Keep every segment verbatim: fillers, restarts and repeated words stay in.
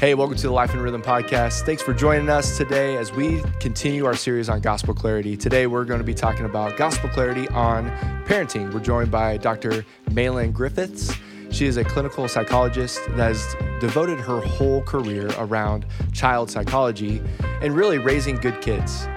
Hey, welcome to the Life in Rhythm podcast. Thanks for joining us today as we continue our series on Gospel Clarity. Today, we're going to be talking about Gospel Clarity on parenting. We're joined by Doctor Maylene Griffiths. She is a clinical psychologist that has devoted her whole career around child psychology and really raising good kids.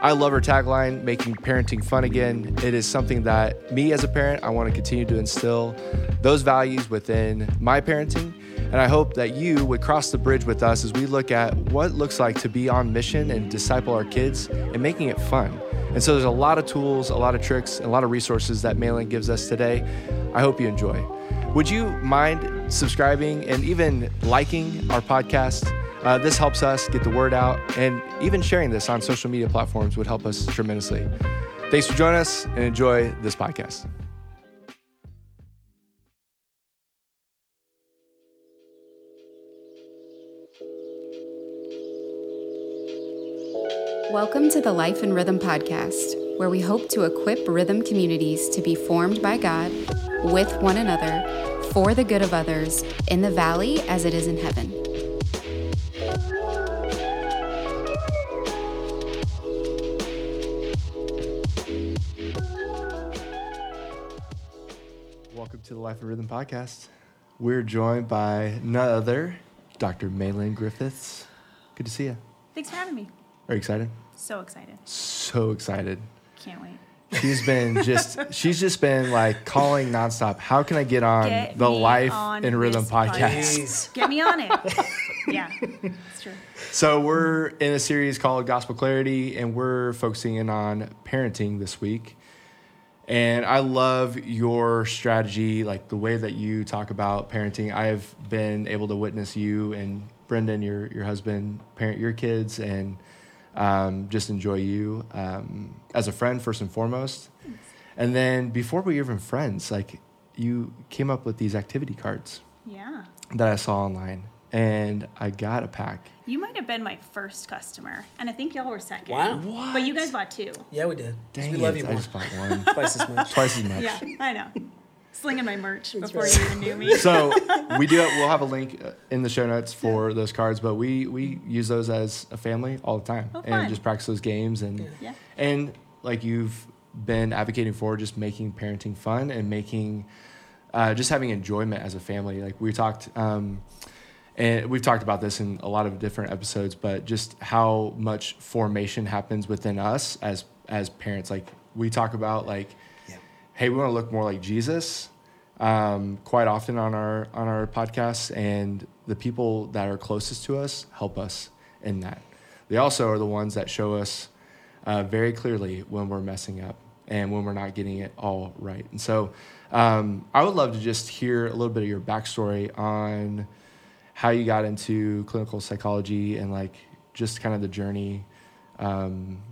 I love her tagline, making parenting fun again. It is something that me as a parent, I want to continue to instill those values within my parenting. And I hope that you would cross the bridge with us as we look at what it looks like to be on mission and disciple our kids and making it fun. And so there's a lot of tools, a lot of tricks, and a lot of resources that Maylene gives us today. I hope you enjoy. Would you mind subscribing and even liking our podcast? Uh, this helps us get the word out, and even sharing this on social media platforms would help us tremendously. Thanks for joining us and enjoy this podcast. Welcome to the Life in Rhythm podcast, where we hope to equip rhythm communities to be formed by God, with one another, for the good of others, in the valley as it is in heaven. Welcome to the Life in Rhythm podcast. We're joined by none other, Doctor Maylene Griffiths. Good to see you. Thanks for having me. Are you excited? So excited. So excited. Can't wait. She's been just, she's just been like calling nonstop. How can I get on get the Life on in Rhythm podcast? Get me on it. Yeah, it's true. So we're in a series called Gospel Clarity, and we're focusing in on parenting this week. And I love your strategy, like the way that you talk about parenting. I have been able to witness you and Brendan, your your husband, parent your kids, and Um, just enjoy you um, as a friend first and foremost. Thanks. And then before we were even friends, like you came up with these activity cards. Yeah. That I saw online, and I got a pack. You might have been my first customer, and I think y'all were second. Wow. What? But you guys bought two. Yeah, we did. Dang, we love you. I more. just bought one. Twice as much. Twice as much. Yeah, I know. Slinging my merch That's before right. you even knew me. So we do. We'll have a link in the show notes for those cards, but we, we use those as a family all the time oh, and just practice those games and yeah. and like you've been advocating for, just making parenting fun and making uh, just having enjoyment as a family. Like we talked, um, and we've talked about this in a lot of different episodes, but just how much formation happens within us as as parents. Like we talk about like. Hey, we want to look more like Jesus um, quite often on our on our podcasts, and the people that are closest to us help us in that. They also are the ones that show us uh, very clearly when we're messing up and when we're not getting it all right. And so um, I would love to just hear a little bit of your backstory on how you got into clinical psychology and like just kind of the journey. Um,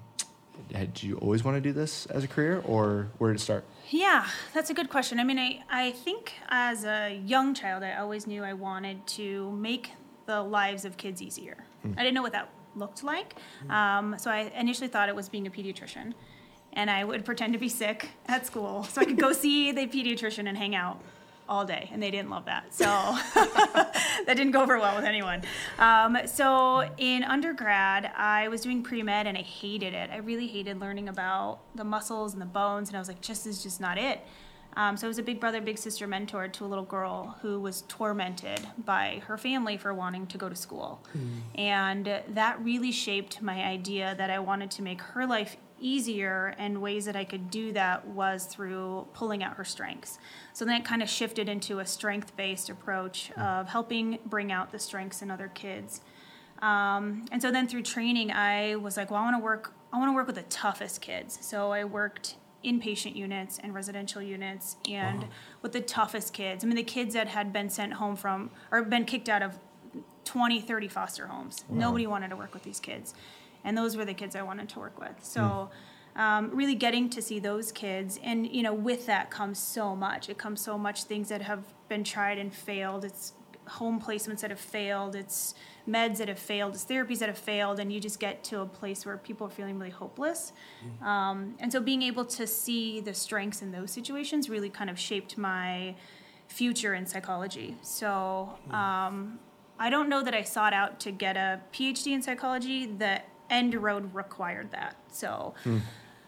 Did you always want to do this as a career, or where did it start? Yeah, that's a good question. I mean, I, I think as a young child, I always knew I wanted to make the lives of kids easier. Mm. I didn't know what that looked like. Mm. Um, so I initially thought it was being a pediatrician, and I would pretend to be sick at school so I could go see the pediatrician and hang out all day, and they didn't love that. So that didn't go over well with anyone. Um, so in undergrad, I was doing pre-med, and I hated it. I really hated learning about the muscles and the bones, and I was like, just this is just not it. Um, so I was a big brother, big sister mentor to a little girl who was tormented by her family for wanting to go to school. Mm. And that really shaped my idea that I wanted to make her life easier, and ways that I could do that was through pulling out her strengths. So then it kind of shifted into a strength-based approach of helping bring out the strengths in other kids. Um, and so then through training, I was like, well, I want to work, I want to work with the toughest kids. So I worked inpatient units and residential units and wow. with the toughest kids. I mean, the kids that had been sent home from, or been kicked out of twenty, thirty foster homes. Wow. Nobody wanted to work with these kids. And those were the kids I wanted to work with. So um, really getting to see those kids. And, you know, with that comes so much. It comes so much things that have been tried and failed. It's home placements that have failed. It's meds that have failed. It's therapies that have failed. And you just get to a place where people are feeling really hopeless. Mm. Um, and so being able to see the strengths in those situations really kind of shaped my future in psychology. So um, I don't know that I sought out to get a P H D in psychology. The end road required that. So mm.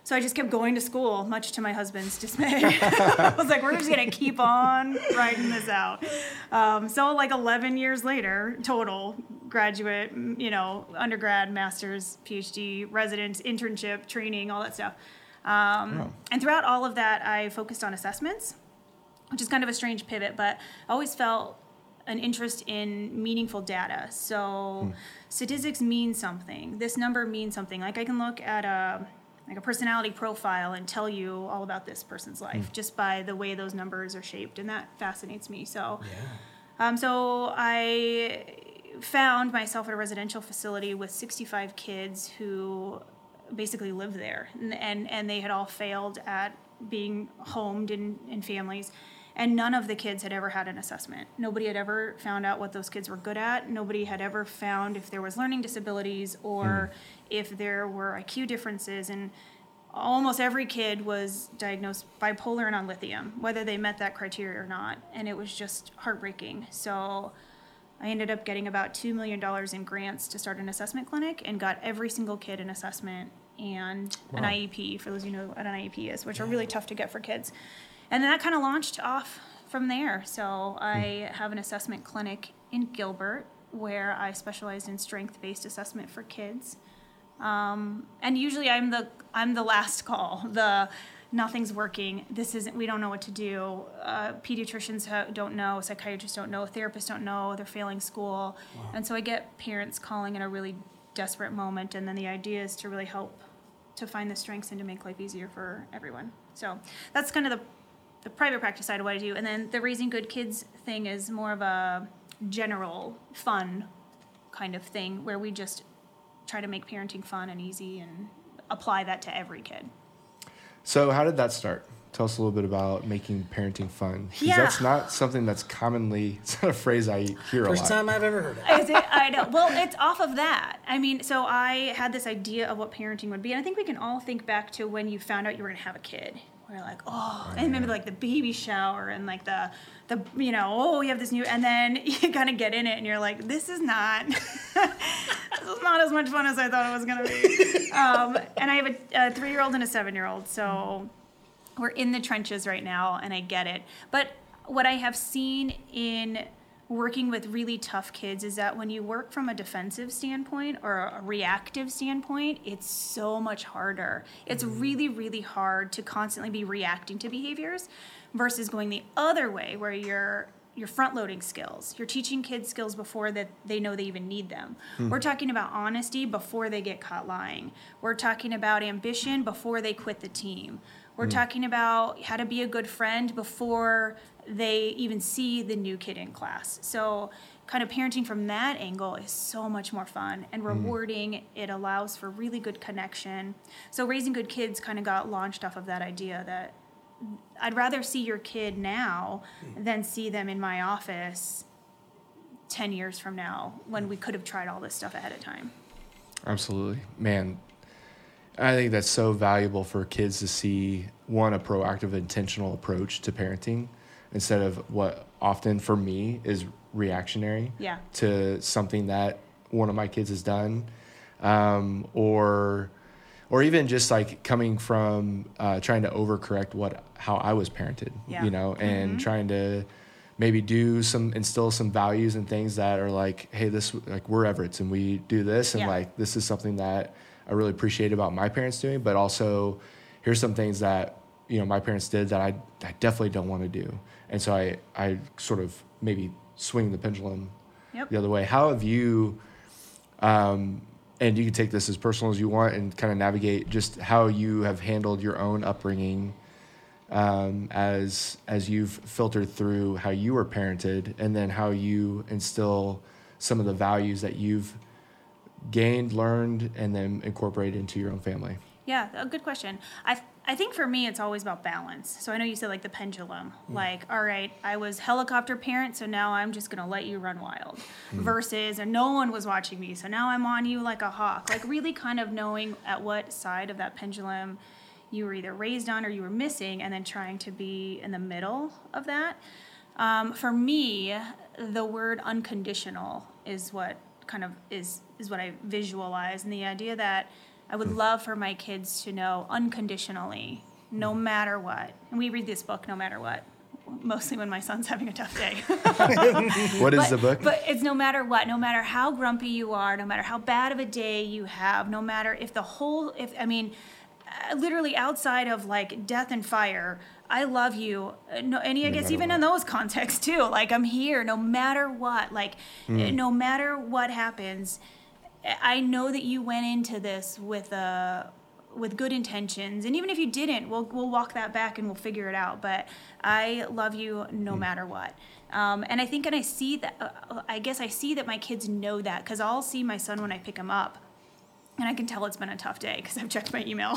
so I just kept going to school, much to my husband's dismay. I was like, we're just going to keep on riding this out. Um, so like eleven years later, total, graduate, you know, undergrad, master's, P H D, residence, internship, training, all that stuff. Um, oh. And throughout all of that, I focused on assessments, which is kind of a strange pivot, but I always felt an interest in meaningful data. So mm. statistics mean something. This number means something. Like I can look at a like a personality profile and tell you all about this person's life mm. just by the way those numbers are shaped. And that fascinates me. So, yeah. um, so I found myself at a residential facility with sixty-five kids who basically lived there, and, and, and they had all failed at being homed in, in families. And none of the kids had ever had an assessment. Nobody had ever found out what those kids were good at. Nobody had ever found if there was learning disabilities or mm. if there were I Q differences. And almost every kid was diagnosed bipolar and on lithium, whether they met that criteria or not. And it was just heartbreaking. So I ended up getting about two million dollars in grants to start an assessment clinic and got every single kid an assessment and wow. an I E P, for those of you who know what an I E P is, which yeah. are really tough to get for kids. And then that kind of launched off from there. So I have an assessment clinic in Gilbert where I specialize in strength-based assessment for kids. Um, and usually I'm the I'm the last call. The nothing's working. This isn't. We don't know what to do. Uh, pediatricians ha- don't know. Psychiatrists don't know. Therapists don't know. They're failing school. Wow. And so I get parents calling in a really desperate moment. And then the idea is to really help to find the strengths and to make life easier for everyone. So that's kind of the the private practice side of what I do. And then the Raising Good Kids thing is more of a general fun kind of thing where we just try to make parenting fun and easy and apply that to every kid. So how did that start? Tell us a little bit about making parenting fun. Because yeah. that's not something that's commonly, it's not a phrase I hear a lot. First time I've ever heard it. Is it? I know. Well, it's off of that. I mean, so I had this idea of what parenting would be. And I think we can all think back to when you found out you were going to have a kid. We're like, oh, and I remember like the baby shower and like the, the you know, oh, we have this new, and then you kind of get in it and you're like, this is not, this is not as much fun as I thought it was going to be. um, and I have a, a three-year-old and a seven-year-old, so we're in the trenches right now, and I get it. But what I have seen in working with really tough kids is that when you work from a defensive standpoint or a reactive standpoint, it's so much harder. It's really, really hard to constantly be reacting to behaviors versus going the other way where you're you're front-loading skills. You're teaching kids skills before that they know they even need them. Hmm. We're talking about honesty before they get caught lying. We're talking about ambition before they quit the team. We're hmm. talking about how to be a good friend before they even see the new kid in class. So kind of parenting from that angle is so much more fun and rewarding. Mm. It allows for really good connection. So Raising Good Kids kind of got launched off of that idea that I'd rather see your kid now mm. than see them in my office ten years from now when we could have tried all this stuff ahead of time. Absolutely. Man, I think that's so valuable for kids to see, one, a proactive, intentional approach to parenting, instead of what often for me is reactionary yeah. to something that one of my kids has done. Um, or or even just like coming from uh, trying to overcorrect what how I was parented, yeah. you know, and mm-hmm. trying to maybe do some, instill some values and things that are like, hey, this, like we're Everett's and we do this. And yeah. like, this is something that I really appreciate about my parents doing, but also here's some things that, you know, my parents did that I, I definitely don't want to do. And so I, I sort of maybe swing the pendulum yep. the other way. How have you, um, and you can take this as personal as you want and kind of navigate just how you have handled your own upbringing um, as as you've filtered through how you were parented and then how you instill some of the values that you've gained, learned, and then incorporated into your own family. Yeah, a good question. I I think for me, it's always about balance. So I know you said like the pendulum, mm. like, all right, I was helicopter parent, so now I'm just going to let you run wild mm. versus and no one was watching me, so now I'm on you like a hawk. Like really kind of knowing at what side of that pendulum you were either raised on or you were missing and then trying to be in the middle of that. Um, for me, the word unconditional is what kind of is, is what I visualize, and the idea that I would love for my kids to know unconditionally, no matter what. And we read this book, No Matter What, mostly when my son's having a tough day. What is but, the book? But it's no matter what, no matter how grumpy you are, no matter how bad of a day you have, no matter if the whole, if I mean, literally outside of like death and fire, I love you. No, and I no guess even what. in those contexts too, like I'm here no matter what, like mm. no matter what happens, I know that you went into this with a, with good intentions. And even if you didn't, we'll, we'll walk that back and we'll figure it out. But I love you no mm. matter what. Um, and I think, and I see that, uh, I guess I see that my kids know that, because I'll see my son when I pick him up, and I can tell it's been a tough day because I've checked my email. And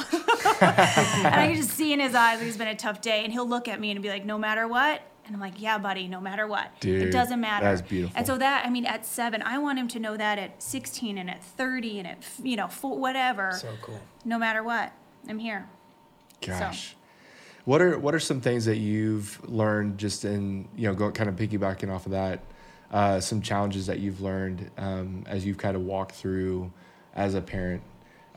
I can just see in his eyes that it's been a tough day. And he'll look at me and be like, no matter what. And I'm like, yeah, buddy, no matter what. Dude, it doesn't matter. That's beautiful. And so that, I mean, at seven, I want him to know that at sixteen and at thirty and at, you know, four, whatever. So cool. No matter what, I'm here. Gosh. So. What are what are some things that you've learned just in, you know, go, kind of piggybacking off of that, uh, some challenges that you've learned um, as you've kind of walked through as a parent,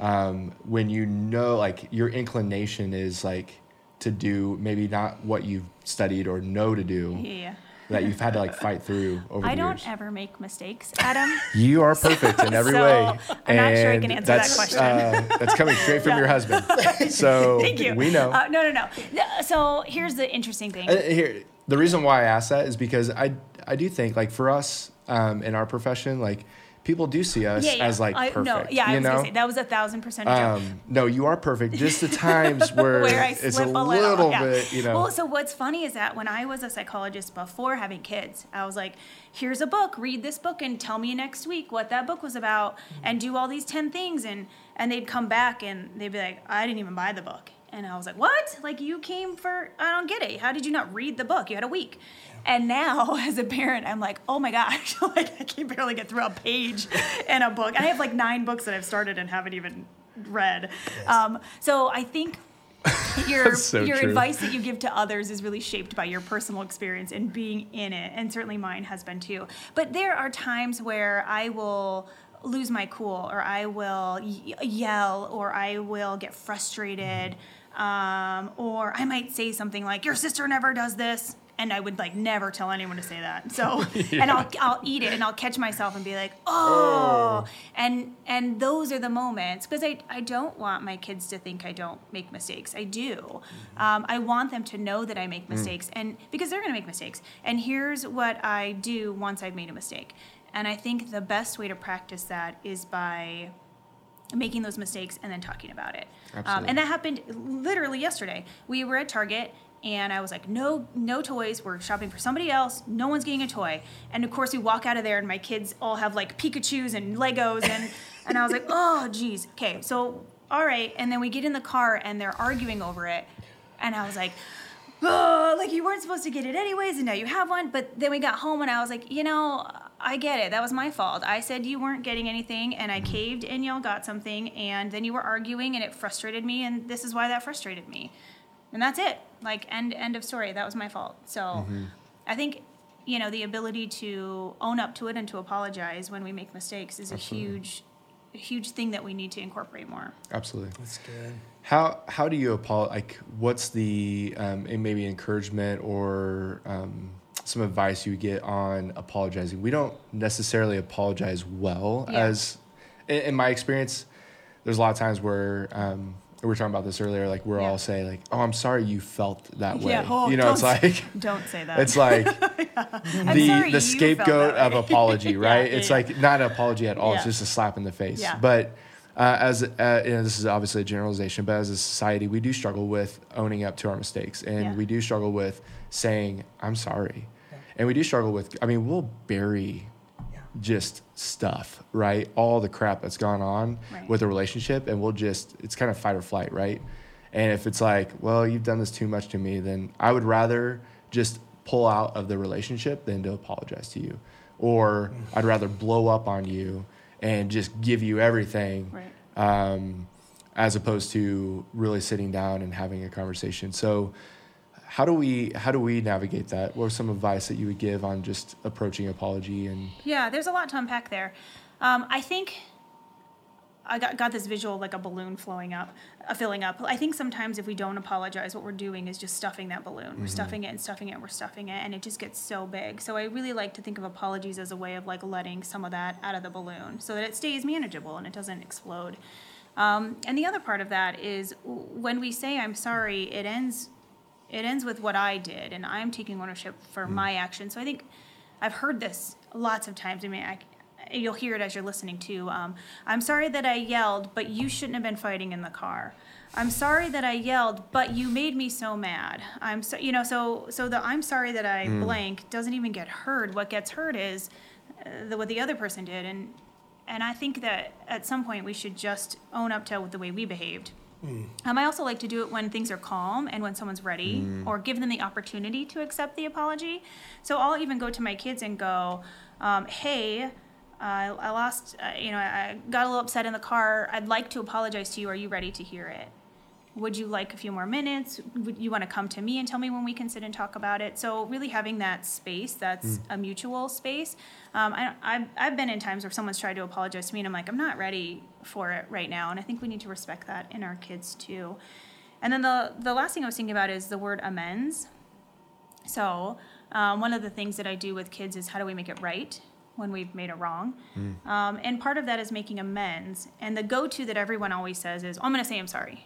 um, when you know, like, your inclination is, like, to do maybe not what you've studied or know to do, yeah, that you've had to like fight through over I the years? I don't ever make mistakes, Adam. You are perfect so, in every so way. I'm not and sure I can answer that question. Uh, that's coming straight from yeah. your husband. So thank you. We know. Uh, no, no, no. So here's the interesting thing. Uh, here, the reason why I asked that is because I, I do think, like, for us um, in our profession, like, people do see us yeah, yeah. as like perfect. I, no, yeah, you I was know? gonna say that was a thousand percent true. Um, no, you are perfect. Just the times where, where I slip it's a, a little, little yeah. bit, you know. Well, so what's funny is that when I was a psychologist before having kids, I was like, here's a book, read this book and tell me next week what that book was about and do all these ten things, and and they'd come back and they'd be like, I didn't even buy the book. And I was like, what? Like, you came for, I don't get it. How did you not read the book? You had a week. And now as a parent, I'm like, oh my gosh, like I can barely get through a page in a book. I have like nine books that I've started and haven't even read. Yes. Um, so I think your so your true. advice that you give to others is really shaped by your personal experience and being in it. And certainly mine has been too. But there are times where I will lose my cool, or I will y- yell, or I will get frustrated. Um, or I might say something like, your sister never does this. And I would like never tell anyone to say that. So, yeah. and I'll I'll eat it and I'll catch myself and be like, oh. oh. And and those are the moments, because I, I don't want my kids to think I don't make mistakes. I do. Um, I want them to know that I make mistakes, mm. and because they're going to make mistakes. And here's what I do once I've made a mistake. And I think the best way to practice that is by making those mistakes and then talking about it. Um, and that happened literally yesterday. We were at Target. And I was like, no, no toys. We're shopping for somebody else. No one's getting a toy. And of course, we walk out of there, and my kids all have like Pikachus and Legos, and and I was like, oh, geez, okay, so all right. And then we get in the car, and they're arguing over it, and I was like, oh, like you weren't supposed to get it anyways, and now you have one. But then we got home, and I was like, you know, I get it. That was my fault. I said you weren't getting anything, and I caved, and y'all got something, and then you were arguing, and it frustrated me, and this is why that frustrated me. And that's it. Like, end end of story. That was my fault. So mm-hmm. I think, you know, the ability to own up to it and to apologize when we make mistakes is Absolutely. a huge, a huge thing that we need to incorporate more. Absolutely. That's good. How how do you apologize? Like, what's the um, maybe encouragement or um, some advice you get on apologizing? We don't necessarily apologize well. Yeah. As in, in my experience, there's a lot of times where... Um, we were talking about this earlier, like we're yeah. all saying like, oh, I'm sorry you felt that way. Yeah, oh, you know, it's like, don't say that. It's like yeah. the, the scapegoat of apology, right? yeah, it's yeah. like not an apology at all. Yeah. It's just a slap in the face. Yeah. But uh, as, uh, you know, this is obviously a generalization, but as a society, we do struggle with owning up to our mistakes, and yeah. we do struggle with saying, I'm sorry. Yeah. And we do struggle with, I mean, we'll bury yeah. just stuff, right? All the crap that's gone on right. with a relationship, and we'll just, it's kind of fight or flight, right? And if it's like, well, you've done this too much to me, then I would rather just pull out of the relationship than to apologize to you. Or I'd rather blow up on you and just give you everything, right. um, as opposed to really sitting down and having a conversation. So How do we how do we navigate that? What are some advice that you would give on just approaching apology? And yeah, there's a lot to unpack there. Um, I think I got, got this visual like a balloon flowing up, uh, filling up. I think sometimes if we don't apologize, what we're doing is just stuffing that balloon. Mm-hmm. We're stuffing it and stuffing it and we're stuffing it, and it just gets so big. So I really like to think of apologies as a way of like letting some of that out of the balloon so that it stays manageable and it doesn't explode. Um, and the other part of that is when we say I'm sorry, it ends it ends with what I did, and I'm taking ownership for mm-hmm. my actions. So I think I've heard this lots of times. I mean, I you'll hear it as you're listening to, um, I'm sorry that I yelled, but you shouldn't have been fighting in the car. I'm sorry that I yelled, but you made me so mad. I'm so, you know, so, so the, I'm sorry that I mm. blank doesn't even get heard. What gets heard is uh, the, what the other person did. And, and I think that at some point we should just own up to the way we behaved. Mm. Um, I also like to do it when things are calm and when someone's ready mm. or give them the opportunity to accept the apology. So I'll even go to my kids and go, um, hey, Uh, I, I lost, uh, you know, I got a little upset in the car. I'd like to apologize to you. Are you ready to hear it? Would you like a few more minutes? Would you want to come to me and tell me when we can sit and talk about it? So really having that space, that's mm. a mutual space. Um, I, I've, I've been in times where someone's tried to apologize to me and I'm like, I'm not ready for it right now. And I think we need to respect that in our kids too. And then the, the last thing I was thinking about is the word amends. So um, one of the things that I do with kids is how do we make it right when we've made a wrong. Mm. Um, and part of that is making amends. And the go-to that everyone always says is, oh, I'm going to say I'm sorry.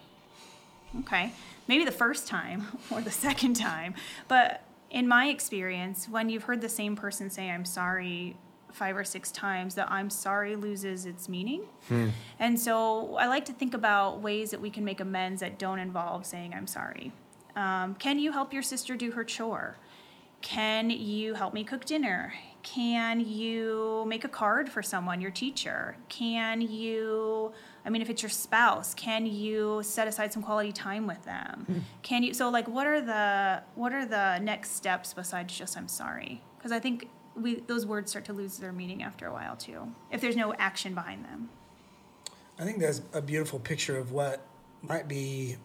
Okay. Maybe the first time or the second time. But in my experience, when you've heard the same person say I'm sorry five or six times, the I'm sorry loses its meaning. Mm. And so I like to think about ways that we can make amends that don't involve saying I'm sorry. Um, can you help your sister do her chore? Can you help me cook dinner? Can you make a card for someone, your teacher? Can you, I mean, if it's your spouse, can you set aside some quality time with them? Mm. Can you, so like, what are the, what are the next steps besides just I'm sorry? Because I think we, those words start to lose their meaning after a while too, if there's no action behind them. I think that's a beautiful picture of what might be,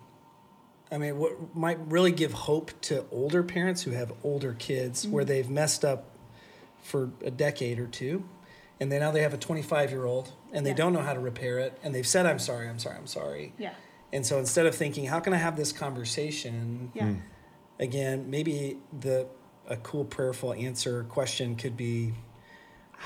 I mean, what might really give hope to older parents who have older kids mm-hmm. where they've messed up for a decade or two, and then now they have a twenty-five-year-old, and they yeah. don't know how to repair it, and they've said, I'm sorry, I'm sorry, I'm sorry. Yeah. And so instead of thinking, how can I have this conversation? Yeah. Mm. Again, maybe the a cool, prayerful answer question could be,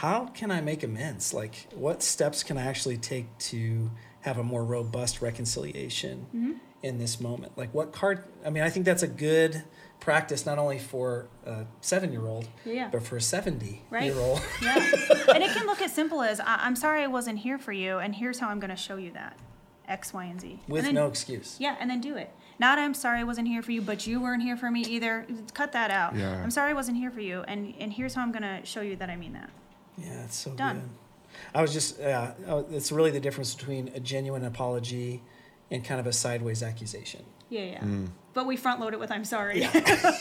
how can I make amends? Like, what steps can I actually take to have a more robust reconciliation mm-hmm. in this moment? Like, what card? I mean, I think that's a good practice not only for a seven-year-old, yeah. but for a seventy-year-old. Right. Yeah. And it can look as simple as, I'm sorry I wasn't here for you, and here's how I'm going to show you that, X, Y, and Z. With and then, no excuse. Yeah, and then do it. Not, I'm sorry I wasn't here for you, but you weren't here for me either. Cut that out. Yeah. I'm sorry I wasn't here for you, and, and here's how I'm going to show you that I mean that. Yeah, it's so Done. Good. I was just, uh, it's really the difference between a genuine apology and kind of a sideways accusation. Yeah, yeah. Mm. But we front load it with I'm sorry. Yeah,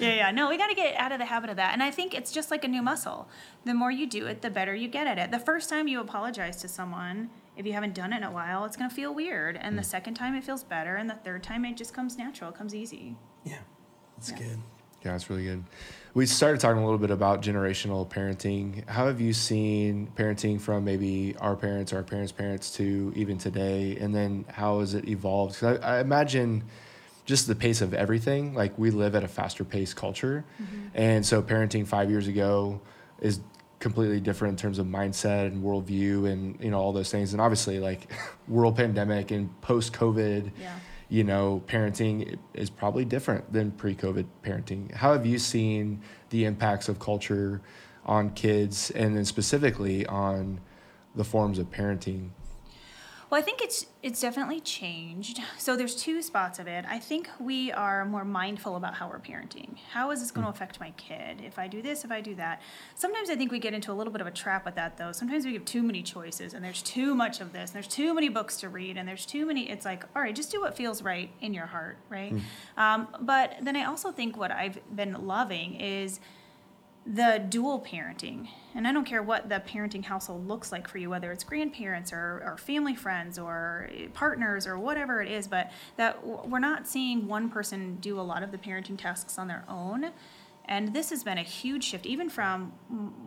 yeah, yeah. No, we got to get out of the habit of that. And I think it's just like a new muscle. The more you do it, the better you get at it. The first time you apologize to someone, if you haven't done it in a while, it's going to feel weird. And mm. the second time it feels better. And the third time it just comes natural. It comes easy. Yeah, that's yeah. good. Yeah, that's really good. We started talking a little bit about generational parenting. How have you seen parenting from maybe our parents or our parents' parents to even today? And then how has it evolved? Because I, I imagine just the pace of everything. Like, we live at a faster paced culture. Mm-hmm. And so parenting five years ago is completely different in terms of mindset and worldview and, you know, all those things. And obviously, like, world pandemic and post-COVID, yeah. you know, parenting is probably different than pre-COVID parenting. How have you seen the impacts of culture on kids, and then specifically on the forms of parenting? Well, I think it's it's definitely changed. So there's two spots of it. I think we are more mindful about how we're parenting. How is this going to affect my kid? If I do this, if I do that. Sometimes I think we get into a little bit of a trap with that, though. Sometimes we give too many choices, and there's too much of this, and there's too many books to read, and there's too many. It's like, all right, just do what feels right in your heart, right? Mm. Um, but then I also think what I've been loving is the dual parenting, and I don't care what the parenting household looks like for you, whether it's grandparents or, or family friends or partners or whatever it is, but that we're not seeing one person do a lot of the parenting tasks on their own. And this has been a huge shift, even from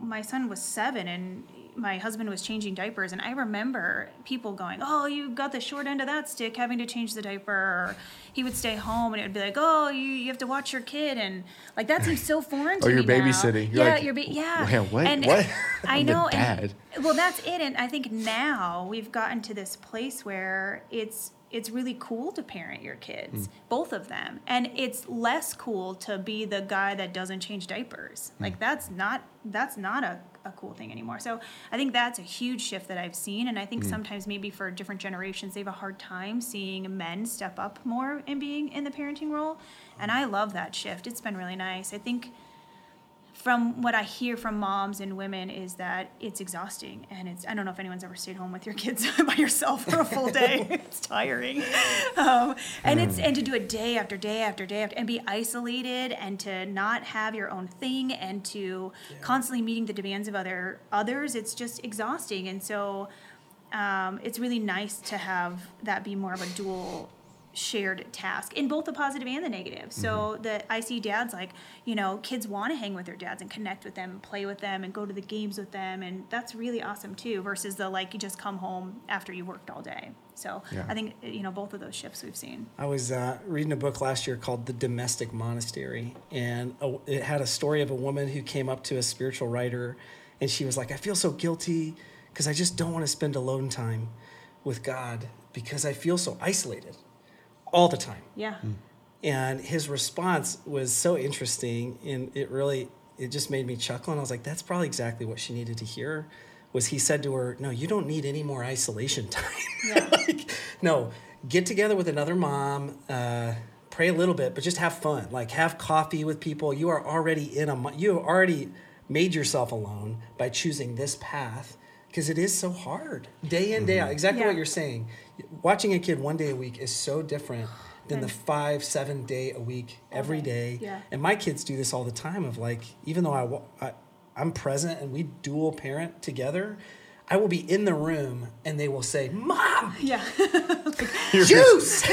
my son was seven and my husband was changing diapers. And I remember people going, oh, you got the short end of that stick having to change the diaper. Or he would stay home and it would be like, oh, you, you have to watch your kid. And like, that seems so foreign to oh, me. Oh, you're babysitting. You're yeah, like, you're ba- yeah. Man, what? And what? I know. And, well, that's it. And I think now we've gotten to this place where it's, it's really cool to parent your kids, mm. both of them. And it's less cool to be the guy that doesn't change diapers. Mm. Like that's not, that's not a, a cool thing anymore. So I think that's a huge shift that I've seen. And I think mm. sometimes maybe for different generations, they have a hard time seeing men step up more in being in the parenting role. And I love that shift. It's been really nice. I think from what I hear from moms and women is that it's exhausting, and it's, I don't know if anyone's ever stayed home with your kids by yourself for a full day. It's tiring. Um, and mm. it's, and to do it day after day after day after, and be isolated and to not have your own thing and to yeah. constantly meeting the demands of other others. It's just exhausting. And so, um, it's really nice to have that be more of a dual shared task in both the positive and the negative. So mm-hmm. that I see dads like, you know, kids want to hang with their dads and connect with them and play with them and go to the games with them. And that's really awesome too, versus the, like, you just come home after you worked all day. So yeah. I think, you know, both of those shifts we've seen. I was uh, reading a book last year called The Domestic Monastery. And a, it had a story of a woman who came up to a spiritual writer and she was like, I feel so guilty because I just don't want to spend alone time with God because I feel so isolated all the time. Yeah. Mm. And his response was so interesting, and it really, it just made me chuckle. And I was like, that's probably exactly what she needed to hear. Was he said to her, no, you don't need any more isolation time. Yeah. Like, no, get together with another mom, uh, pray a little bit, but just have fun. Like, have coffee with people. You are already in a, you have already made yourself alone by choosing this path. Because it is so hard, day in, day out. Exactly yeah. what you're saying. Watching a kid one day a week is so different than the five, seven day a week, every day. Yeah. And my kids do this all the time of like, even though I, I, I'm present and we dual parent together, I will be in the room and they will say, Mom! Yeah. Like, juice!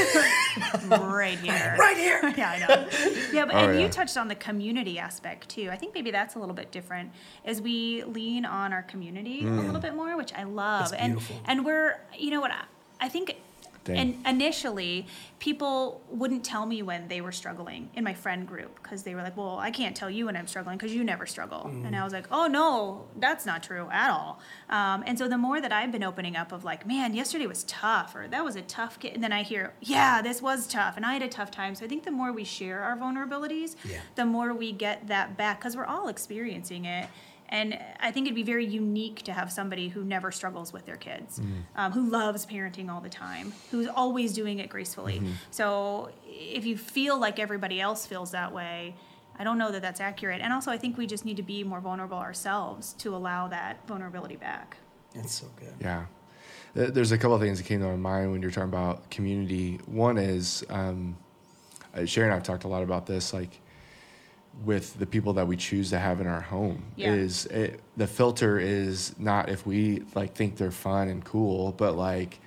Right here. Right here! Yeah, I know. Yeah, but, oh, and yeah. you touched on the community aspect, too. I think maybe that's a little bit different, as we lean on our community mm. a little bit more, which I love. That's beautiful. And, and we're, you know what, I, I think... Dang. And initially, people wouldn't tell me when they were struggling in my friend group because they were like, well, I can't tell you when I'm struggling because you never struggle. Mm. And I was like, oh, no, that's not true at all. Um, and so the more that I've been opening up of like, man, yesterday was tough, or that was a tough kid. And then I hear, yeah, this was tough. And I had a tough time. So I think the more we share our vulnerabilities, yeah. the more we get that back because we're all experiencing it. And I think it'd be very unique to have somebody who never struggles with their kids, mm-hmm. um, who loves parenting all the time, who's always doing it gracefully. Mm-hmm. So if you feel like everybody else feels that way, I don't know that that's accurate. And also, I think we just need to be more vulnerable ourselves to allow that vulnerability back. That's so good. Yeah. There's a couple of things that came to my mind when you're talking about community. One is, um, Sharon and I have talked a lot about this, like, with the people that we choose to have in our home yeah. is it, the filter is not if we like think they're fun and cool, but like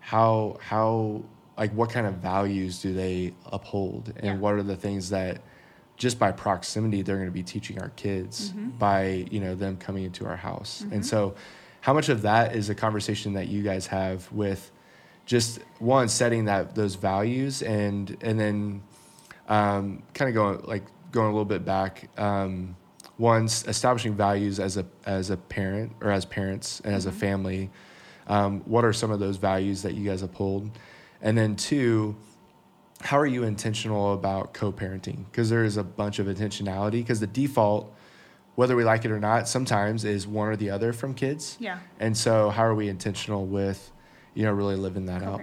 how, how, like what kind of values do they uphold and yeah. what are the things that just by proximity, they're going to be teaching our kids mm-hmm. by, you know, them coming into our house. Mm-hmm. And so how much of that is a conversation that you guys have with just one setting that those values and, and then um, kind of going like, going a little bit back, um, one's establishing values as a as a parent or as parents and mm-hmm. as a family. Um, what are some of those values that you guys uphold? And then two, how are you intentional about co-parenting? Because there is a bunch of intentionality, because the default, whether we like it or not, sometimes is one or the other from kids. Yeah. And so how are we intentional with, you know, really living that out.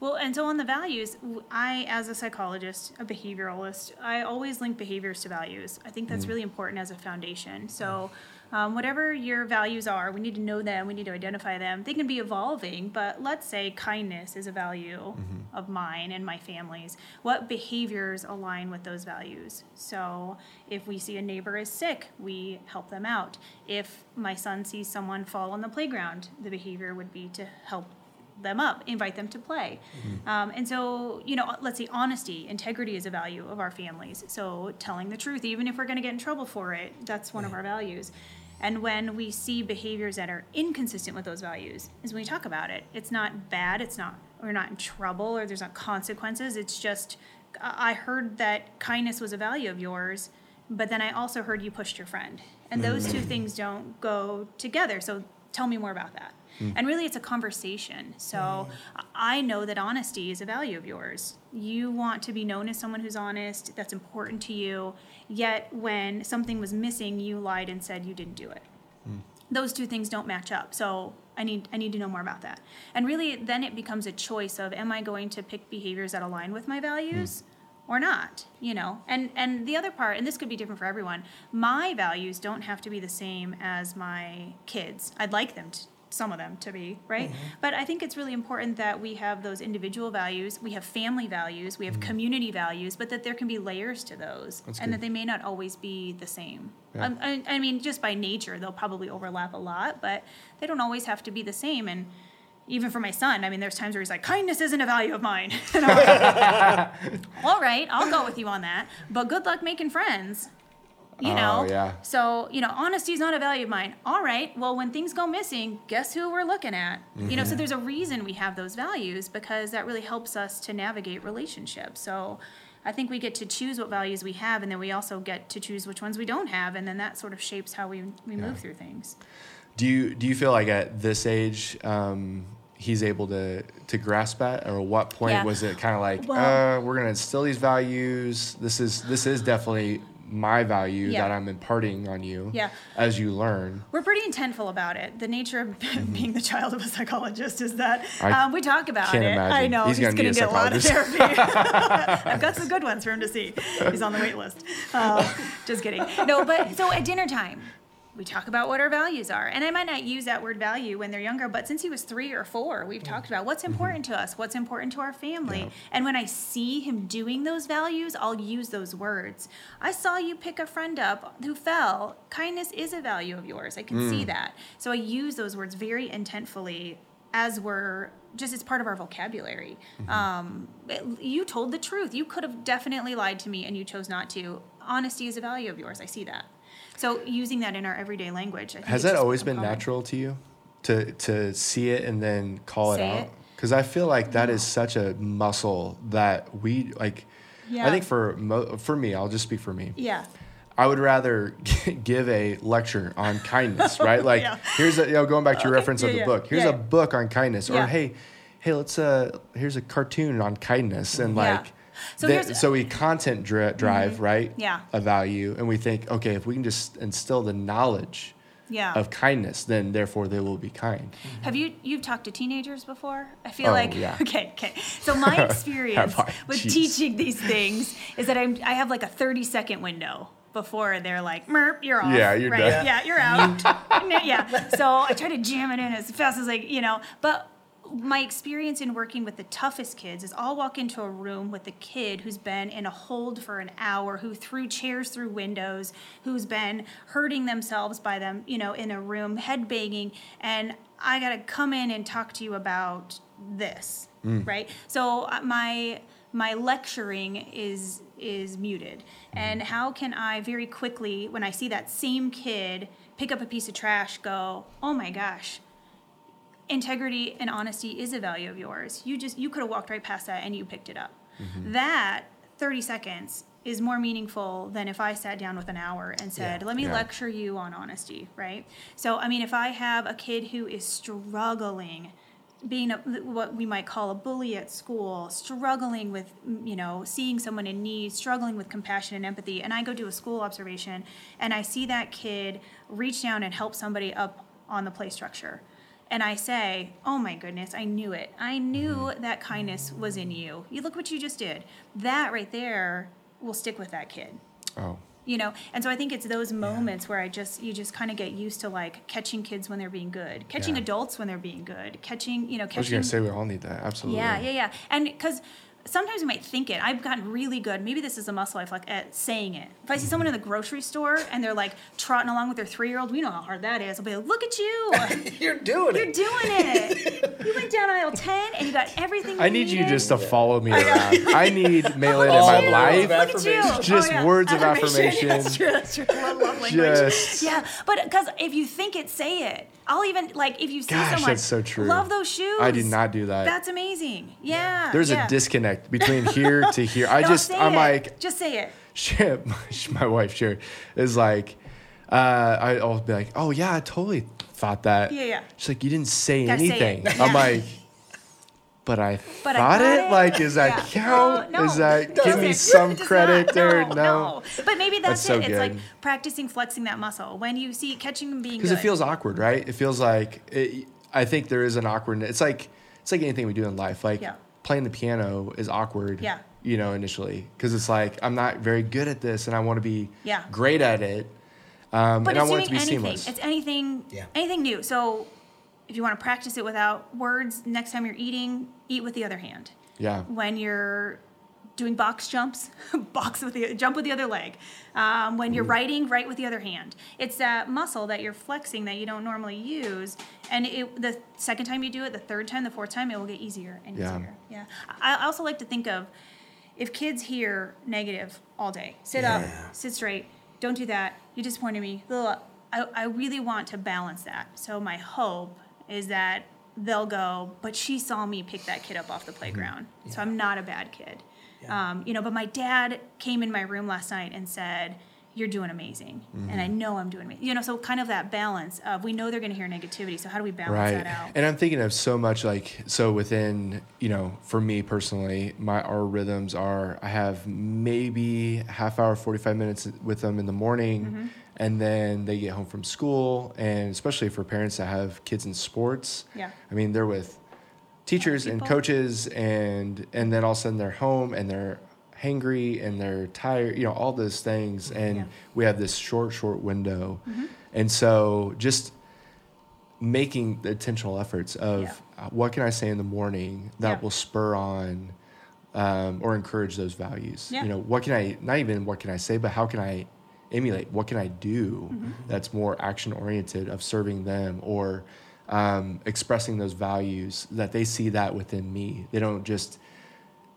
Well, and so on the values, I, as a psychologist, a behavioralist, I always link behaviors to values. I think that's mm. really important as a foundation. So um, whatever your values are, we need to know them. We need to identify them. They can be evolving, but let's say kindness is a value mm-hmm. of mine and my family's. What behaviors align with those values? So if we see a neighbor is sick, we help them out. If my son sees someone fall on the playground, the behavior would be to help them up, invite them to play. Mm-hmm. Um, and so, you know, let's say honesty, integrity is a value of our families. So telling the truth, even if we're going to get in trouble for it, that's one yeah. of our values. And when we see behaviors that are inconsistent with those values is when we talk about it. It's not bad. It's not, we're not in trouble or there's not consequences. It's just, I heard that kindness was a value of yours, but then I also heard you pushed your friend. And those mm-hmm. two things don't go together. So tell me more about that. Mm. And really, it's a conversation. So mm. I know that honesty is a value of yours. You want to be known as someone who's honest, that's important to you. Yet when something was missing, you lied and said you didn't do it. Mm. Those two things don't match up. So I need I need to know more about that. And really, then it becomes a choice of, am I going to pick behaviors that align with my values? Mm. Or not, you know, and, and the other part, and this could be different for everyone, my values don't have to be the same as my kids. I'd like them to, some of them to be, right? Mm-hmm. But I think it's really important that we have those individual values, we have family values, we have mm-hmm. community values, but that there can be layers to those That's and good. That they may not always be the same. Yeah. Um, I, I mean, just by nature, they'll probably overlap a lot, but they don't always have to be the same. And even for my son, I mean, there's times where he's like, kindness isn't a value of mine. And I'm like, all right, I'll go with you on that. But good luck making friends, you know? Oh, yeah. So, you know, honesty is not a value of mine. All right, well, when things go missing, guess who we're looking at? Mm-hmm. You know, so there's a reason we have those values because that really helps us to navigate relationships. So I think we get to choose what values we have, and then we also get to choose which ones we don't have. And then that sort of shapes how we, we yeah. move through things. Do you, do you feel like at this age, um, he's able to, to grasp at, or at what point yeah. was it kind of like, well, uh, we're going to instill these values. This is, this is definitely my value yeah. that I'm imparting on you yeah. as you learn. We're pretty intentful about it. The nature of mm-hmm. being the child of a psychologist is that um, we talk about it. Imagine. I know he's, he's going to get a lot of therapy. I've got some good ones for him to see. He's on the wait list. Uh, just kidding. No, but so at dinner time, we talk about what our values are. And I might not use that word value when they're younger, but since he was three or four, we've yeah. talked about what's important mm-hmm. to us, what's important to our family. Yeah. And when I see him doing those values, I'll use those words. I saw you pick a friend up who fell. Kindness is a value of yours. I can mm. see that. So I use those words very intentfully as we're just as part of our vocabulary. Mm-hmm. Um, it, you told the truth. You could have definitely lied to me and you chose not to. Honesty is a value of yours. I see that. So using that in our everyday language. I think Has that always been common. Natural to you to to see it and then call Say it out? Because I feel like that yeah. is such a muscle that we, like, yeah. I think for mo- for me, I'll just speak for me. Yeah. I would rather g- give a lecture on kindness, right? Like, yeah. here's a, you know, going back to your okay. reference yeah, of the yeah. book, here's yeah. a book on kindness. Yeah. Or, hey, hey, let's, uh, here's a cartoon on kindness. And, yeah. like, So, the, so we content dri- drive, mm-hmm. right? Yeah. A value. And we think, okay, if we can just instill the knowledge yeah. of kindness, then therefore they will be kind. Mm-hmm. Have you, you've talked to teenagers before? I feel oh, like, yeah. okay, okay. So my experience I, with geez. teaching these things is that I'm, I have like a thirty second window before they're like, merp, you're off. Yeah, you're right? done. Yeah, you're out. yeah. So I try to jam it in as fast as I, you know, but my experience in working with the toughest kids is I'll walk into a room with a kid who's been in a hold for an hour, who threw chairs through windows, who's been hurting themselves by them, you know, in a room, head banging, and I got to come in and talk to you about this, mm. right? So my my lecturing is is muted. And how can I very quickly, when I see that same kid pick up a piece of trash, go, oh my gosh, integrity and honesty is a value of yours. You just, you could have walked right past that and you picked it up. Mm-hmm. That thirty seconds is more meaningful than if I sat down with an hour and said, yeah. let me yeah. lecture you on honesty, right? So, I mean, if I have a kid who is struggling, being a, what we might call a bully at school, struggling with, you know, seeing someone in need, struggling with compassion and empathy, and I go do a school observation and I see that kid reach down and help somebody up on the play structure. and I say, oh my goodness, I knew it. I knew that kindness was in you. You look what you just did. That right there will stick with that kid. Oh. You know, and so I think it's those moments yeah. where I just, you just kind of get used to like catching kids when they're being good, catching yeah. adults when they're being good, catching, you know, catching. I was going to say we all need that. Absolutely. Yeah, yeah, yeah. And because sometimes we might think it. I've gotten really good. Maybe this is a muscle I've like at saying it. If I see someone in the grocery store and they're like trotting along with their three-year-old, we know how hard that is. I'll be like, look at you. You're doing You're it. You're doing it. You went down aisle ten and you got everything you I need needed. You just to follow me around. I need Maylene oh, in my life. Look at you. Just oh, yeah. words of affirmation. affirmation. That's true. That's true. I love love language. Just. Yeah. But because if you think it, say it. I'll even, like, if you see Gosh, someone, that's so true. Love those shoes. I did not do that. That's amazing. Yeah. yeah. There's yeah. a disconnect between here to here. I no, just, I'm it. like. Just say it. Shit, my, my wife, Sherry, is like, uh, I, I'll be like, oh, yeah, I totally thought that. Yeah, yeah. She's like, you didn't say Gotta anything. Say I'm like. But I but thought I it? it. Like, is that yeah. count? No, no. Is that does give it. me some credit there? No, no. no. But maybe that's, that's it. So it's good. Like practicing flexing that muscle when you see catching them being good. Because it feels awkward, right? It feels like it, I think there is an awkwardness. It's like it's like anything we do in life. Like yeah. playing the piano is awkward. Yeah. You know, initially because it's like I'm not very good at this, and I want to be yeah. great at it. Um, but and I want it to be anything. seamless. It's anything, yeah. anything new. So. If you want to practice it without words, next time you're eating, eat with the other hand. Yeah. When you're doing box jumps, box with the jump with the other leg. Um, when you're mm. writing, write with the other hand. It's that muscle that you're flexing that you don't normally use, and it, the second time you do it, the third time, the fourth time, it will get easier and yeah. easier. Yeah. I also like to think of if kids hear negative all day, sit yeah. up, sit straight, don't do that, you disappointed me. I, I really want to balance that. So my hope is that they'll go, but she saw me pick that kid up off the playground. Mm-hmm. Yeah. So I'm not a bad kid. Yeah. Um, you know, but my dad came in my room last night and said, you're doing amazing. Mm-hmm. And I know I'm doing amazing. You know, so kind of that balance of we know they're going to hear negativity. So how do we balance right. that out? And I'm thinking of so much like, so within, you know, for me personally, my our rhythms are, I have maybe half hour, forty-five minutes with them in the morning. Mm-hmm. And then they get home from school, and especially for parents that have kids in sports. Yeah. I mean, they're with teachers yeah, and coaches, and and then all of a sudden they're home, and they're hangry, and they're tired, you know, all those things. And yeah. we have this short, short window. Mm-hmm. And so just making the intentional efforts of yeah. what can I say in the morning that yeah. will spur on um, or encourage those values? Yeah. You know, what can I, not even what can I say, but how can I emulate? What can I do mm-hmm. that's more action oriented of serving them or um, expressing those values that they see that within me? They don't just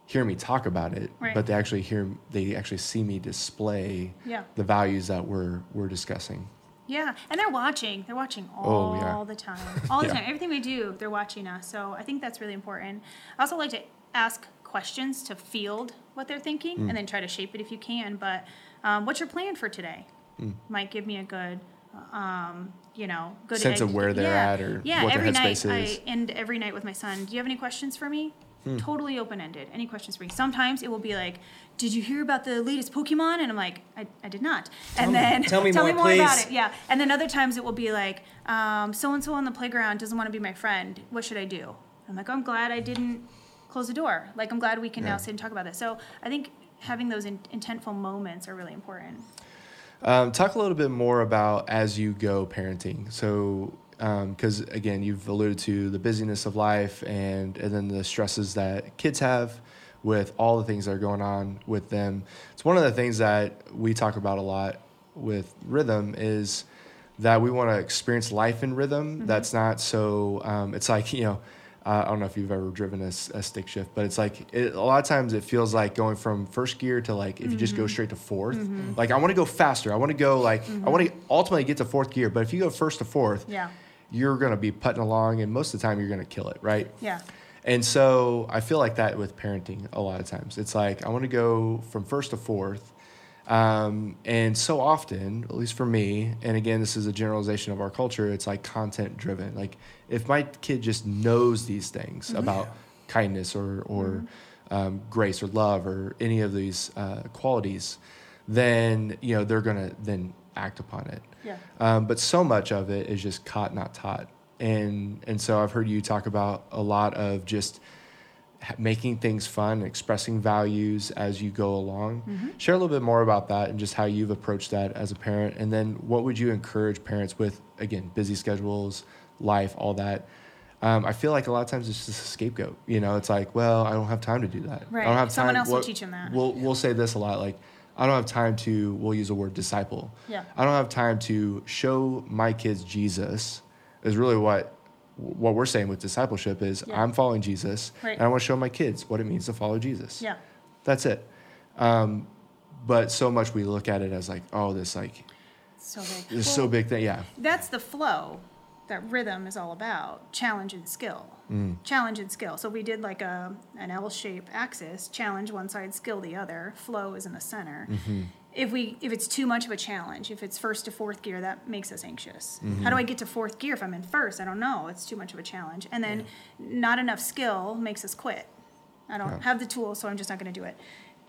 hear me talk about it, right. but they actually hear they actually see me display yeah. the values that we're we're discussing. Yeah, and they're watching. They're watching all oh, yeah. the time, all the yeah. time. Everything we do, they're watching us. So I think that's really important. I also like to ask questions to field what they're thinking, mm. and then try to shape it if you can. But Um, what's your plan for today? Mm. Might give me a good, um, you know, good sense ed- of where they're yeah. at or yeah, what their headspace is. Yeah, every night I end every night with my son. Do you have any questions for me? Mm. Totally open-ended. Any questions for me? Sometimes it will be like, did you hear about the latest Pokemon? And I'm like, I, I did not. Tell and me, then tell me tell more, me more please. about it. Yeah. And then other times it will be like, um, so-and-so on the playground doesn't want to be my friend. What should I do? I'm like, oh, I'm glad I didn't close the door. Like, I'm glad we can yeah. now sit and talk about this. So I think having those in- intentful moments are really important. Um, talk a little bit more about as you go parenting. So, because um, again, you've alluded to the busyness of life and, and then the stresses that kids have with all the things that are going on with them. It's one of the things that we talk about a lot with rhythm is that we want to experience life in rhythm. Mm-hmm. That's not so, um, it's like, you know, Uh, I don't know if you've ever driven a, a stick shift, but it's like it, a lot of times it feels like going from first gear to like if mm-hmm. you just go straight to fourth. Mm-hmm. Like I want to go faster. I want to go like mm-hmm. I want to ultimately get to fourth gear. But if you go first to fourth, yeah. you're going to be putting along, and most of the time you're going to kill it, right? Yeah. And so I feel like that with parenting a lot of times. It's like I want to go from first to fourth, um, and so often, at least for me, and again this is a generalization of our culture. It's like content driven, like. If my kid just knows these things mm-hmm. about yeah. kindness or, or mm-hmm. um, grace or love or any of these uh, qualities, then, you know, they're going to then act upon it. Yeah. Um, but so much of it is just caught, not taught. And and so I've heard you talk about a lot of just making things fun, expressing values as you go along. Mm-hmm. Share a little bit more about that and just how you've approached that as a parent. And then what would you encourage parents with, again, busy schedules, life, all that? Um, I feel like a lot of times it's just a scapegoat. You know, it's like, well, I don't have time to do that. Right. I don't have time. Someone else we'll, will teach them that. We'll, yeah. we'll say this a lot, like, I don't have time to, we'll use the word disciple. Yeah. I don't have time to show my kids Jesus is really what what we're saying with discipleship is yeah. I'm following Jesus, right. and I want to show my kids what it means to follow Jesus. Yeah. That's it. Um, but so much we look at it as like, oh, this like, so big. this well, so big thing. Yeah. That's the flow that rhythm is all about, challenge and skill. Mm. Challenge and skill. So we did like a an L-shaped axis, challenge one side, skill the other, flow is in the center. Mm-hmm. If we if it's too much of a challenge, if it's first to fourth gear, that makes us anxious. Mm-hmm. How do I get to fourth gear if I'm in first? I don't know. It's too much of a challenge. And then yeah. not enough skill makes us quit. I don't yeah. have the tools, so I'm just not going to do it.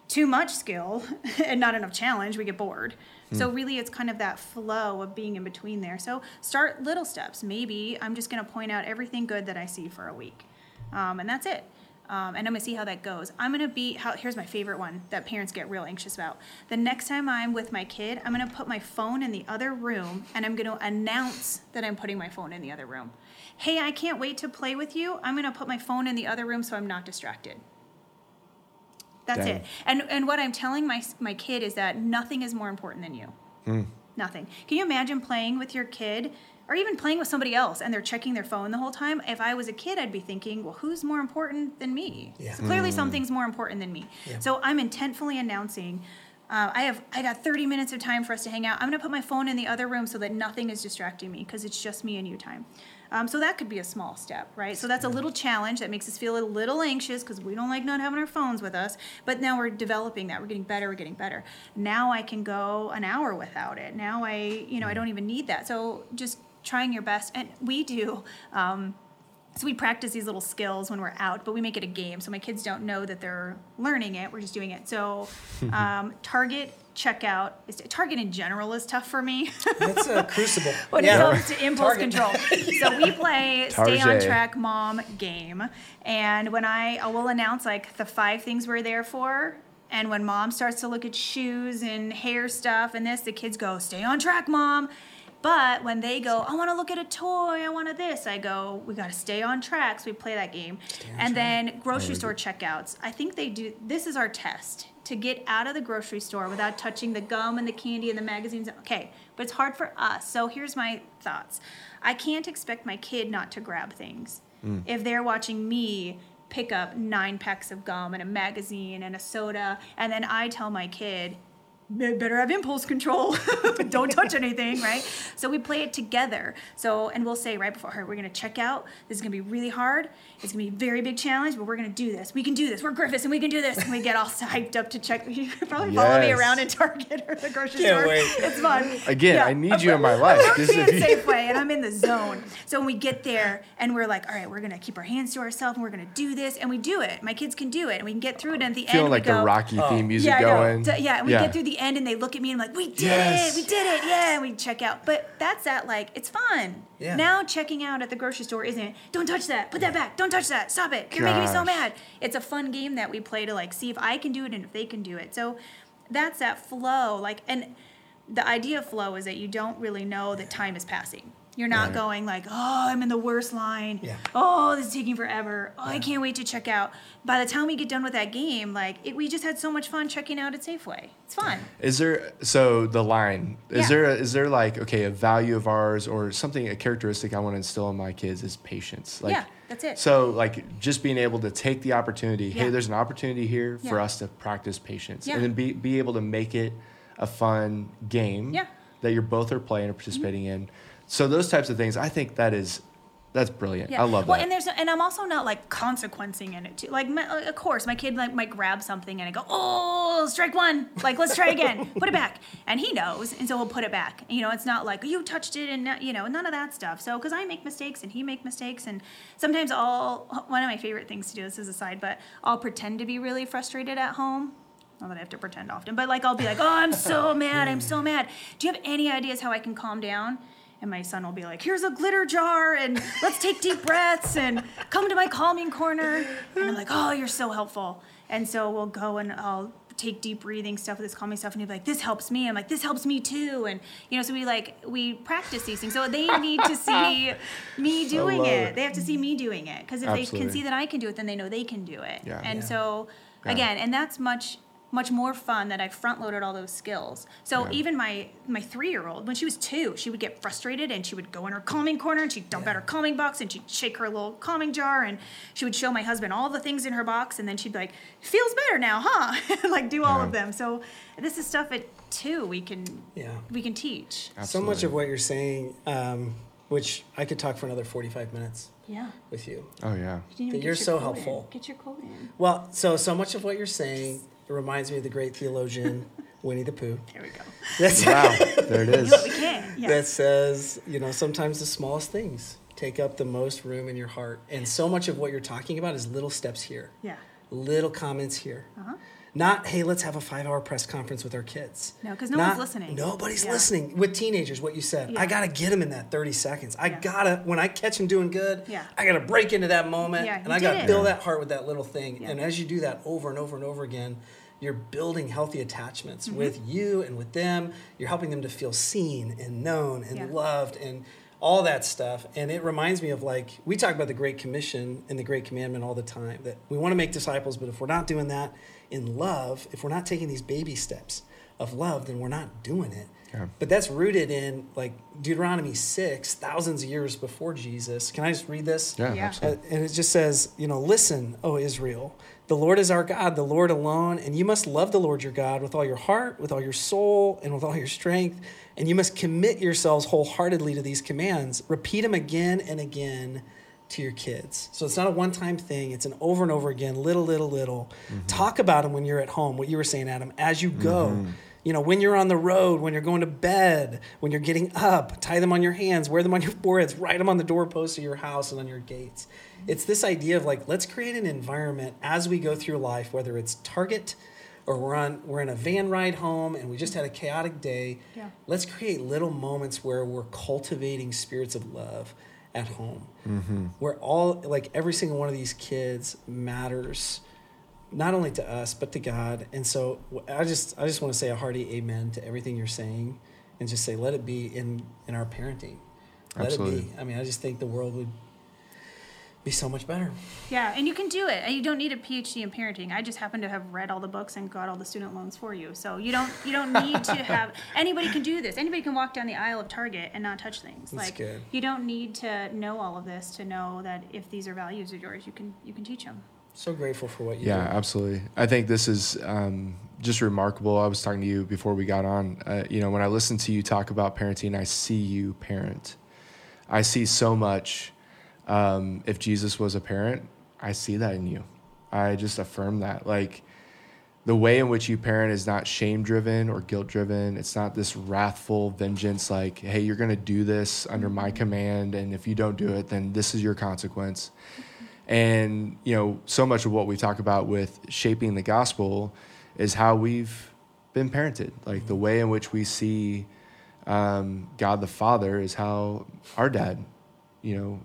Too much skill and not enough challenge, we get bored. Mm. So really it's kind of that flow of being in between there. So start little steps. Maybe I'm just going to point out everything good that I see for a week. Um, and that's it. Um, and I'm going to see how that goes. I'm going to be, how, here's my favorite one that parents get real anxious about. The next time I'm with my kid, I'm going to put my phone in the other room and I'm going to announce that I'm putting my phone in the other room. Hey, I can't wait to play with you. I'm going to put my phone in the other room so I'm not distracted. That's Dang. it. And and what I'm telling my my kid is that nothing is more important than you. Mm. Nothing. Can you imagine playing with your kid or even playing with somebody else and they're checking their phone the whole time? If I was a kid, I'd be thinking, well, who's more important than me? Yeah. So clearly mm. something's more important than me. Yeah. So I'm intentfully announcing, uh, I have I got thirty minutes of time for us to hang out. I'm going to put my phone in the other room so that nothing is distracting me because it's just me and you time. Um, so that could be a small step, right? So that's a little challenge that makes us feel a little anxious because we don't like not having our phones with us. But now we're developing that. We're getting better. We're getting better. Now I can go an hour without it. Now I, you know, I don't even need that. So just trying your best. And we do. Um, so we practice these little skills when we're out, but we make it a game. So my kids don't know that they're learning it. We're just doing it. So um, target checkout. Is Target in general is tough for me. It's a crucible. When yeah. it comes to impulse Target. Control. So we play Target. Stay on Track Mom game. And when I, I will announce like the five things we're there for. And when mom starts to look at shoes and hair stuff and this, the kids go, stay on track, mom. But when they go, I want to look at a toy, I want this, I go, we got to stay on track. So we play that game. And track. Then grocery store checkouts. I think they do, this is our test, to get out of the grocery store without touching the gum and the candy and the magazines. Okay, but it's hard for us. So here's my thoughts. I can't expect my kid not to grab things. Mm. If they're watching me pick up nine packs of gum and a magazine and a soda, and then I tell my kid, better have impulse control. Don't touch anything, right? So we play it together. So, and we'll say right before, all right, we're going to check out. This is going to be really hard. It's going to be a very big challenge, but we're going to do this. We can do this. We're Griffiths, and we can do this. And we get all hyped up to check. You could probably yes. follow me around in Target or the grocery Can't store. Wait. It's fun. Again, yeah. I need you in my life. I'm in a safe way, and I'm in the zone. So when we get there, and we're like, all right, we're going to keep our hands to ourselves, and we're going to do this, and we do it. My kids can do it, and we can get through it. And at the end, like we go. Feel like the Rocky theme music yeah, going. No, yeah, and we yeah. get through the end and they look at me and I'm like, we did yes. it, we did it, yeah, and we check out. But that's that, like, it's fun. Yeah. Now checking out at the grocery store isn't, don't touch that, put that back, don't touch that, stop it, you're Gosh. making me so mad. It's a fun game that we play to, like, see if I can do it and if they can do it. So that's that flow. Like, and the idea of flow is that you don't really know that time is passing. You're not right. going like, oh, I'm in the worst line. Yeah. Oh, this is taking forever. Oh, yeah. I can't wait to check out. By the time we get done with that game, like it, we just had so much fun checking out at Safeway. It's fun. Is there, so the line, is yeah. there, a, is there like, okay, a value of ours or something, a characteristic I want to instill in my kids is patience. Like, yeah, that's it. So like just being able to take the opportunity, yeah. hey, there's an opportunity here yeah. for us to practice patience yeah. and then be, be able to make it a fun game yeah. that you're both are playing or participating mm-hmm. in. So those types of things, I think that is, that's brilliant. Yeah. I love well, that. Well, and there's, and I'm also not like consequencing in it too. Like, my, of course, my kid like might grab something and I go, oh, strike one. Like, let's try again. Put it back. And he knows, and so he'll put it back. You know, it's not like you touched it, and you know, none of that stuff. So, because I make mistakes and he make mistakes, and sometimes I'll, one of my favorite things to do, this is a side, but I'll pretend to be really frustrated at home. Not that I have to pretend often, but like I'll be like, oh, I'm so mad. I'm so mad. Do you have any ideas how I can calm down? And my son will be like, here's a glitter jar, and let's take deep breaths, and come to my calming corner. And I'm like, oh, you're so helpful. And so we'll go and I'll take deep breathing stuff, this calming stuff, and he'll be like, this helps me. I'm like, this helps me too. And, you know, so we like, we practice these things. So they need to see me doing it. it. They have to see me doing it. Because if Absolutely. They can see that I can do it, then they know they can do it. Yeah. And yeah. so, yeah. again, and that's much... much more fun that I front-loaded all those skills. So yeah. even my, my three-year-old, when she was two, she would get frustrated, and she would go in her calming corner, and she'd dump yeah. out her calming box, and she'd shake her little calming jar, and she would show my husband all the things in her box, and then she'd be like, feels better now, huh? like, do all yeah. of them. So this is stuff at two we can yeah. we can teach. Absolutely. So much of what you're saying, um, which I could talk for another forty-five minutes. Yeah. With you. Oh, yeah. You but you're so helpful. In. Get your quote in. Well, so, so much of what you're saying... It reminds me of the great theologian Winnie the Pooh. There we go. That's wow, there it is. You know, we can. Yeah. That says, you know, sometimes the smallest things take up the most room in your heart. And so much of what you're talking about is little steps here. Yeah. Little comments here. Uh-huh. Not, hey, let's have a five-hour press conference with our kids. No, because no Not, one's listening. Nobody's yeah. listening. With teenagers, what you said. Yeah. I got to get them in that thirty seconds. I yeah. got to, when I catch them doing good, yeah. I got to break into that moment. Yeah, and I got to build that heart with that little thing. Yeah. And as you do that over and over and over again, you're building healthy attachments mm-hmm. with you and with them. You're helping them to feel seen and known and yeah. loved and all that stuff. And it reminds me of, like, we talk about the Great Commission and the Great Commandment all the time, that we want to make disciples, but if we're not doing that in love, if we're not taking these baby steps of love, then we're not doing it. Yeah. But that's rooted in, like, Deuteronomy six, thousands of years before Jesus. Can I just read this? Yeah, yeah. absolutely. And it just says, you know, listen, O Israel, the Lord is our God, the Lord alone, and you must love the Lord your God with all your heart, with all your soul, and with all your strength, and you must commit yourselves wholeheartedly to these commands. Repeat them again and again to your kids. So it's not a one-time thing. It's an over and over again, little, little, little. Mm-hmm. Talk about them when you're at home, what you were saying, Adam, as you go. Mm-hmm. You know, when you're on the road, when you're going to bed, when you're getting up, tie them on your hands, wear them on your foreheads, write them on the doorposts of your house and on your gates. It's this idea of, like, let's create an environment as we go through life, whether it's Target or we're on we're in a van ride home and we just had a chaotic day. Yeah. Let's create little moments where we're cultivating spirits of love at home. Mm-hmm. Where all, like, every single one of these kids matters. Not only to us, but to God. And so I just I just want to say a hearty amen to everything you're saying and just say, let it be in, in our parenting. Let Absolutely. It be. I mean, I just think the world would be so much better. Yeah, and you can do it. And you don't need a P H D in parenting. I just happen to have read all the books and got all the student loans for you. So you don't you don't need to have... Anybody can do this. Anybody can walk down the aisle of Target and not touch things. That's like good. You don't need to know all of this to know that if these are values of yours, you can you can teach them. So grateful for what you yeah, do. Yeah, absolutely. I think this is um, just remarkable. I was talking to you before we got on. Uh, you know, when I listen to you talk about parenting, I see you parent. I see so much. Um, if Jesus was a parent, I see that in you. I just affirm that. Like, the way in which you parent is not shame-driven or guilt-driven. It's not this wrathful vengeance like, hey, you're going to do this under my command, and if you don't do it, then this is your consequence. And, you know, so much of what we talk about with shaping the gospel is how we've been parented. Like, the way in which we see um, God the Father is how our dad, you know,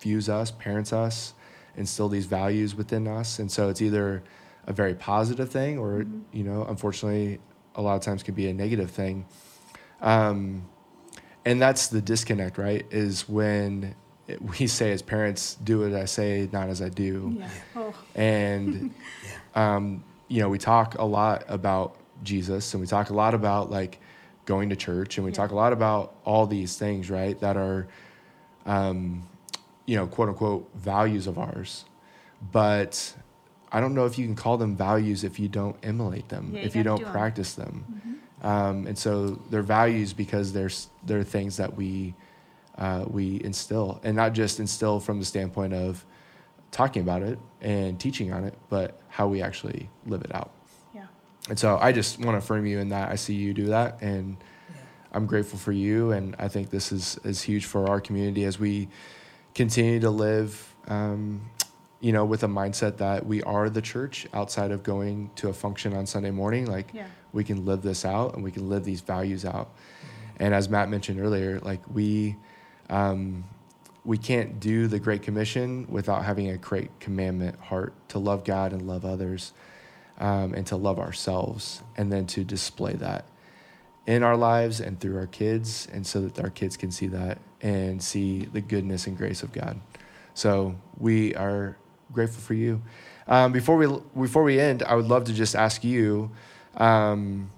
views us, parents us, instill these values within us. And so it's either a very positive thing or, mm-hmm. you know, unfortunately, a lot of times can be a negative thing. Um, and that's the disconnect, right, is when... we say as parents, do as I say, not as I do. Yeah. Oh. And, um, you know, we talk a lot about Jesus and we talk a lot about, like, going to church and we yeah. talk a lot about all these things, right, that are, um, you know, quote unquote values of ours. But I don't know if you can call them values if you don't emulate them, yeah, you if you don't do practice them. them. Mm-hmm. Um, and so they're values because they're, they're things that we... Uh, we instill, and not just instill from the standpoint of talking about it and teaching on it, but how we actually live it out. Yeah. And so I just want to affirm you in that. I see you do that, and yeah. I'm grateful for you, and I think this is, is huge for our community as we continue to live, um, you know, with a mindset that we are the church outside of going to a function on Sunday morning. Like, yeah. we can live this out, and we can live these values out. And as Matt mentioned earlier, like we um, we can't do the Great Commission without having a great commandment heart to love God and love others, um, and to love ourselves, and then to display that in our lives and through our kids, and so that our kids can see that and see the goodness and grace of God. So we are grateful for you. Um, before we before we end, I would love to just ask you, um,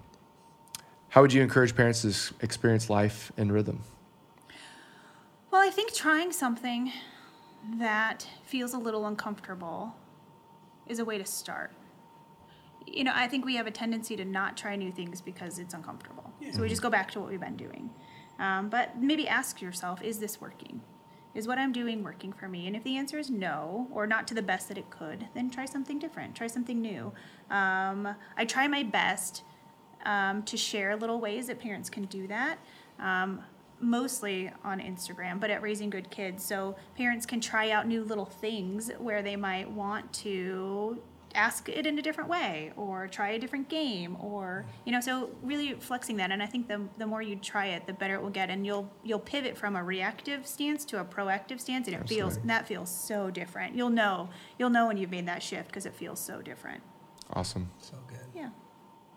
how would you encourage parents to experience life in rhythm? Well, I think trying something that feels a little uncomfortable is a way to start. You know, I think we have a tendency to not try new things because it's uncomfortable. Yeah. So we just go back to what we've been doing. Um, but maybe ask yourself, is this working? Is what I'm doing working for me? And if the answer is no, or not to the best that it could, then try something different, try something new. Um, I try my best um, to share little ways that parents can do that, um, mostly on Instagram, but at Raising Good Kids. So parents can try out new little things where they might want to ask it in a different way, or try a different game, or, you know, so really flexing that. And I think the the more you try it, the better it will get. And you'll you'll pivot from a reactive stance to a proactive stance, and it Absolutely. feels, that feels so different. You'll know, you'll know when you've made that shift, because it feels so different. Awesome. So good. Yeah.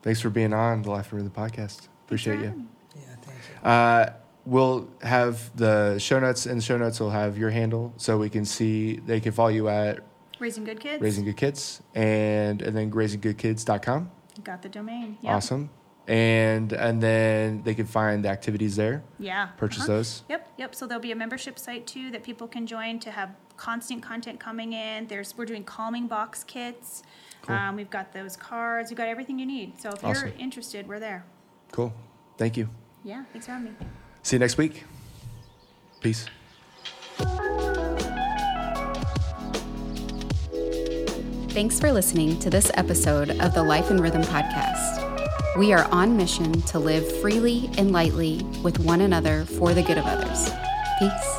Thanks for being on the Life in Rhythm podcast. Appreciate you. Yeah, thank you. Uh, we'll have the show notes, and the show notes will have your handle, so we can see, they can follow you at Raising Good Kids. Raising Good Kids. And, and then Raising Good Kids dot com. Got the domain. Yep. Awesome. And and then they can find the activities there. Yeah. Purchase uh-huh. those. Yep, yep. So there'll be a membership site, too, that people can join to have constant content coming in. There's We're doing calming box kits. Cool. Um, we've got those cards. We've got everything you need. So if awesome. you're interested, we're there. Cool. Thank you. Yeah, thanks for having me. See you next week. Peace. Thanks for listening to this episode of the Life in Rhythm podcast. We are on mission to live freely and lightly with one another for the good of others. Peace.